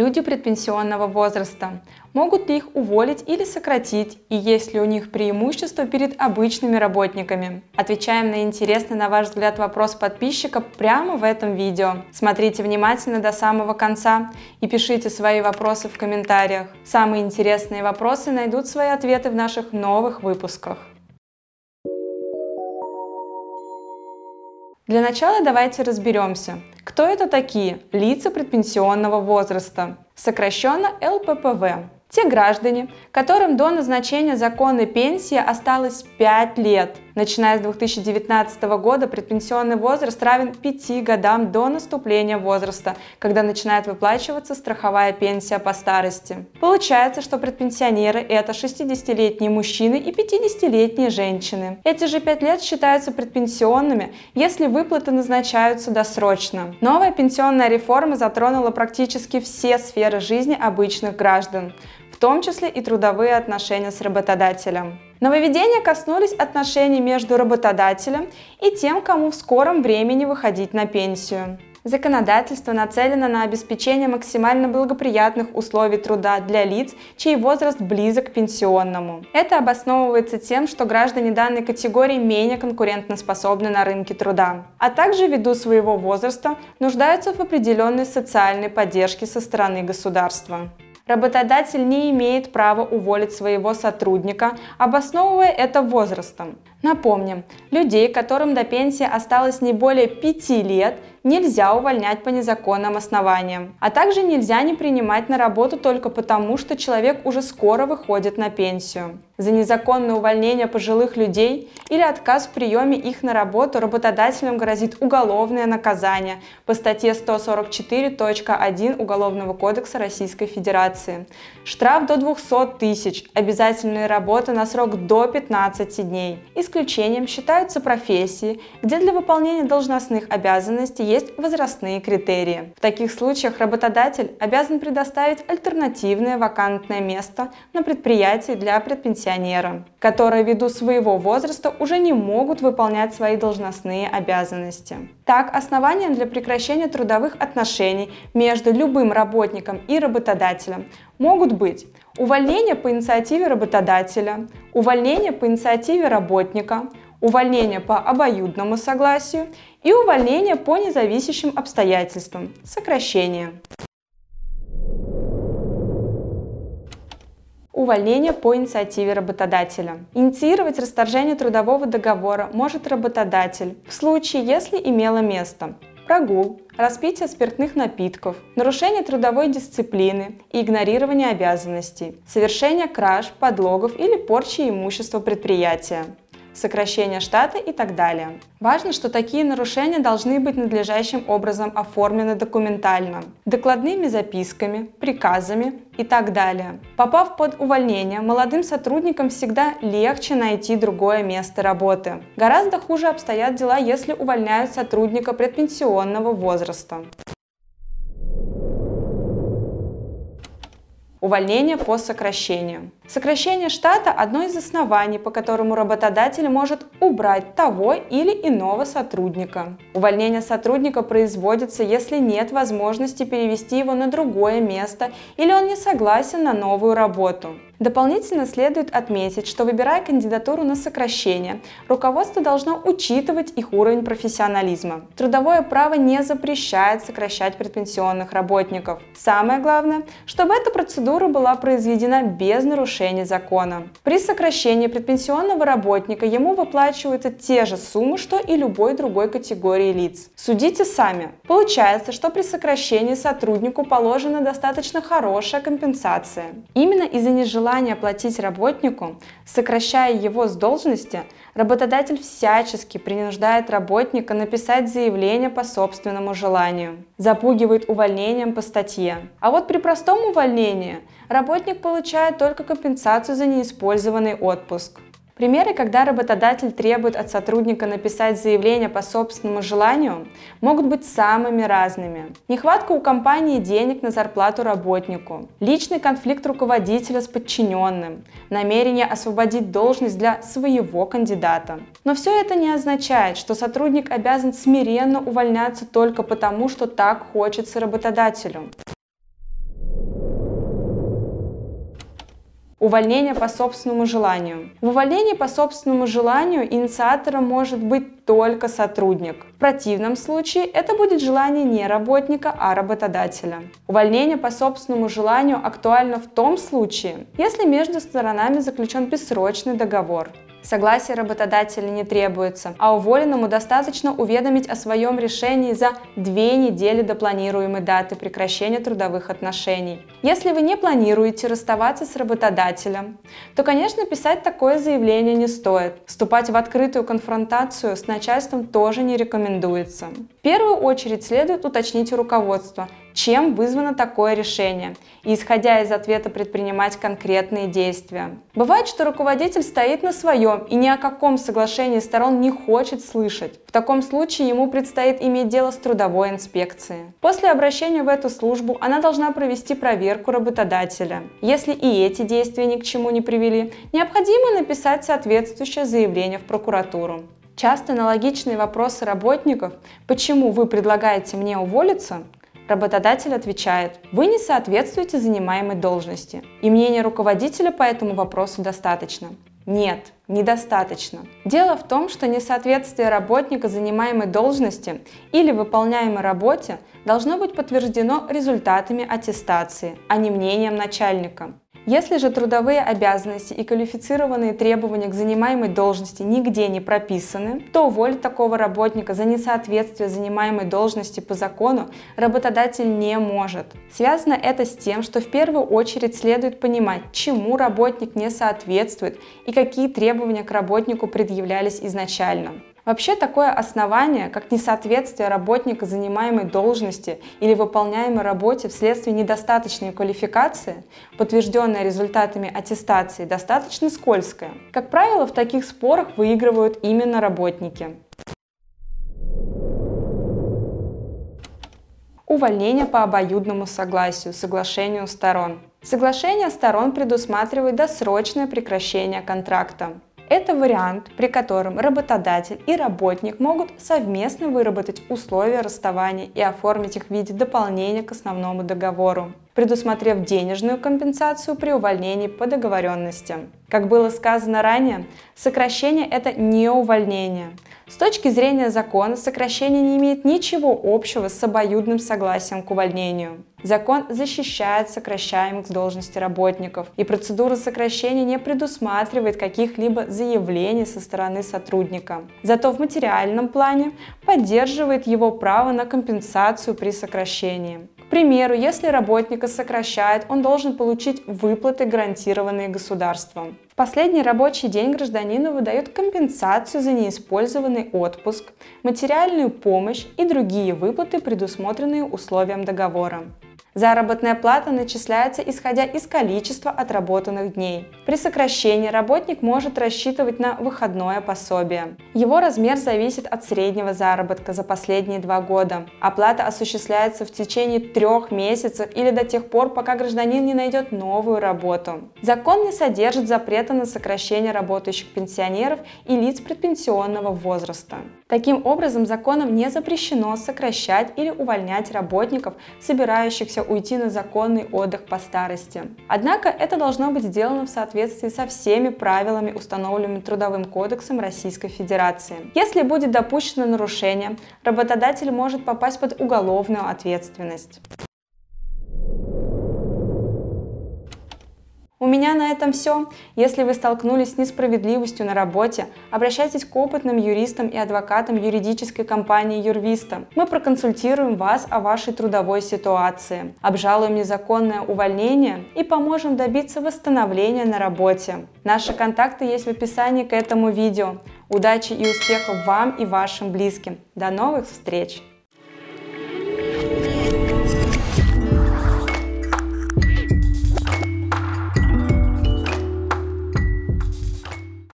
люди предпенсионного возраста. Могут ли их уволить или сократить, и есть ли у них преимущество перед обычными работниками? Отвечаем на интересный, на ваш взгляд, вопрос подписчика прямо в этом видео. Смотрите внимательно до самого конца и пишите свои вопросы в комментариях. Самые интересные вопросы найдут свои ответы в наших новых выпусках. Для начала давайте разберемся, кто это такие лица предпенсионного возраста, сокращенно ЛППВ. Те граждане, которым до назначения законной пенсии осталось 5 лет. Начиная с 2019 года предпенсионный возраст равен 5 годам до наступления возраста, когда начинает выплачиваться страховая пенсия по старости. Получается, что предпенсионеры – это 60-летние мужчины и 50-летние женщины. Эти же 5 лет считаются предпенсионными, если выплаты назначаются досрочно. Новая пенсионная реформа затронула практически все сферы жизни обычных граждан, в том числе и трудовые отношения с работодателем. Нововведения коснулись отношений между работодателем и тем, кому в скором времени выходить на пенсию. Законодательство нацелено на обеспечение максимально благоприятных условий труда для лиц, чей возраст близок к пенсионному. Это обосновывается тем, что граждане данной категории менее конкурентоспособны на рынке труда, а также ввиду своего возраста нуждаются в определенной социальной поддержке со стороны государства. Работодатель не имеет права уволить своего сотрудника, обосновывая это возрастом. Напомним, людей, которым до пенсии осталось не более 5 лет, нельзя увольнять по незаконным основаниям. А также нельзя не принимать на работу только потому, что человек уже скоро выходит на пенсию. За незаконное увольнение пожилых людей или отказ в приеме их на работу работодателям грозит уголовное наказание по статье 144.1 Уголовного кодекса Российской Федерации. Штраф до 200 тысяч, обязательная работа на срок до 15 дней. Исключением считаются профессии, где для выполнения должностных обязанностей есть возрастные критерии. В таких случаях работодатель обязан предоставить альтернативное вакантное место на предприятии для предпенсионера, которые ввиду своего возраста уже не могут выполнять свои должностные обязанности. Так, основанием для прекращения трудовых отношений между любым работником и работодателем могут быть увольнение по инициативе работодателя, увольнение по инициативе работника, увольнение по обоюдному согласию и увольнение по независящим обстоятельствам, сокращение. Увольнение по инициативе работодателя. Инициировать расторжение трудового договора может работодатель в случае, если имело место прогул, распитие спиртных напитков, нарушение трудовой дисциплины и игнорирование обязанностей, совершение краж, подлогов или порчи имущества предприятия, сокращение штата и так далее. Важно, что такие нарушения должны быть надлежащим образом оформлены документально, докладными записками, приказами и так далее. Попав под увольнение, молодым сотрудникам всегда легче найти другое место работы. Гораздо хуже обстоят дела, если увольняют сотрудника предпенсионного возраста. Увольнение по сокращению. Сокращение штата – одно из оснований, по которому работодатель может убрать того или иного сотрудника. Увольнение сотрудника производится, если нет возможности перевести его на другое место или он не согласен на новую работу. Дополнительно следует отметить, что выбирая кандидатуру на сокращение, руководство должно учитывать их уровень профессионализма. Трудовое право не запрещает сокращать предпенсионных работников. Самое главное, чтобы эта процедура была произведена без нарушений закона. При сокращении предпенсионного работника ему выплачиваются те же суммы, что и любой другой категории лиц. Судите сами. Получается, что при сокращении сотруднику положена достаточно хорошая компенсация. Именно из-за нежелания платить работнику, сокращая его с должности, работодатель всячески принуждает работника написать заявление по собственному желанию, запугивает увольнением по статье. А вот при простом увольнении работник получает только компенсацию за неиспользованный отпуск. Примеры, когда работодатель требует от сотрудника написать заявление по собственному желанию, могут быть самыми разными. Нехватка у компании денег на зарплату работнику, личный конфликт руководителя с подчиненным, намерение освободить должность для своего кандидата. Но все это не означает, что сотрудник обязан смиренно увольняться только потому, что так хочется работодателю. Увольнение по собственному желанию. В увольнении по собственному желанию инициатором может быть только сотрудник. В противном случае это будет желание не работника, а работодателя. Увольнение по собственному желанию актуально в том случае, если между сторонами заключен бессрочный договор. Согласие работодателя не требуется, а уволенному достаточно уведомить о своем решении за 2 недели до планируемой даты прекращения трудовых отношений. Если вы не планируете расставаться с работодателем, то, конечно, писать такое заявление не стоит. Вступать в открытую конфронтацию с начальством тоже не рекомендуется. В первую очередь следует уточнить у руководства, чем вызвано такое решение, и, исходя из ответа, предпринимать конкретные действия. Бывает, что руководитель стоит на своем и ни о каком соглашении сторон не хочет слышать. В таком случае ему предстоит иметь дело с трудовой инспекцией. После обращения в эту службу она должна провести проверку работодателя. Если и эти действия ни к чему не привели, необходимо написать соответствующее заявление в прокуратуру. Часто на логичные вопросы работников «Почему вы предлагаете мне уволиться?» работодатель отвечает: «Вы не соответствуете занимаемой должности, и мнения руководителя по этому вопросу достаточно». Нет, недостаточно. Дело в том, что несоответствие работника занимаемой должности или выполняемой работе должно быть подтверждено результатами аттестации, а не мнением начальника. Если же трудовые обязанности и квалифицированные требования к занимаемой должности нигде не прописаны, то уволить такого работника за несоответствие занимаемой должности по закону работодатель не может. Связано это с тем, что в первую очередь следует понимать, чему работник не соответствует и какие требования к работнику предъявлялись изначально. Вообще, такое основание, как несоответствие работника занимаемой должности или выполняемой работе вследствие недостаточной квалификации, подтвержденное результатами аттестации, достаточно скользкое. Как правило, в таких спорах выигрывают именно работники. Увольнение по обоюдному согласию, соглашению сторон. Соглашение сторон предусматривает досрочное прекращение контракта. Это вариант, при котором работодатель и работник могут совместно выработать условия расставания и оформить их в виде дополнения к основному договору, предусмотрев денежную компенсацию при увольнении по договоренности. Как было сказано ранее, сокращение – это не увольнение. С точки зрения закона, сокращение не имеет ничего общего с обоюдным согласием к увольнению. Закон защищает сокращаемых с должности работников, и процедура сокращения не предусматривает каких-либо заявлений со стороны сотрудника. Зато в материальном плане поддерживает его право на компенсацию при сокращении. К примеру, если работника сокращают, он должен получить выплаты, гарантированные государством. В последний рабочий день гражданину выдают компенсацию за неиспользованный отпуск, материальную помощь и другие выплаты, предусмотренные условием договора. Заработная плата начисляется, исходя из количества отработанных дней. При сокращении работник может рассчитывать на выходное пособие. Его размер зависит от среднего заработка за последние 2 года. Оплата осуществляется в течение 3 месяцев или до тех пор, пока гражданин не найдет новую работу. Закон не содержит запрета на сокращение работающих пенсионеров и лиц предпенсионного возраста. Таким образом, законом не запрещено сокращать или увольнять работников, собирающихся уйти на законный отдых по старости. Однако это должно быть сделано в соответствии со всеми правилами, установленными Трудовым кодексом Российской Федерации. Если будет допущено нарушение, работодатель может попасть под уголовную ответственность. У меня на этом все. Если вы столкнулись с несправедливостью на работе, обращайтесь к опытным юристам и адвокатам юридической компании «Юрвиста». Мы проконсультируем вас о вашей трудовой ситуации, обжалуем незаконное увольнение и поможем добиться восстановления на работе. Наши контакты есть в описании к этому видео. Удачи и успехов вам и вашим близким. До новых встреч!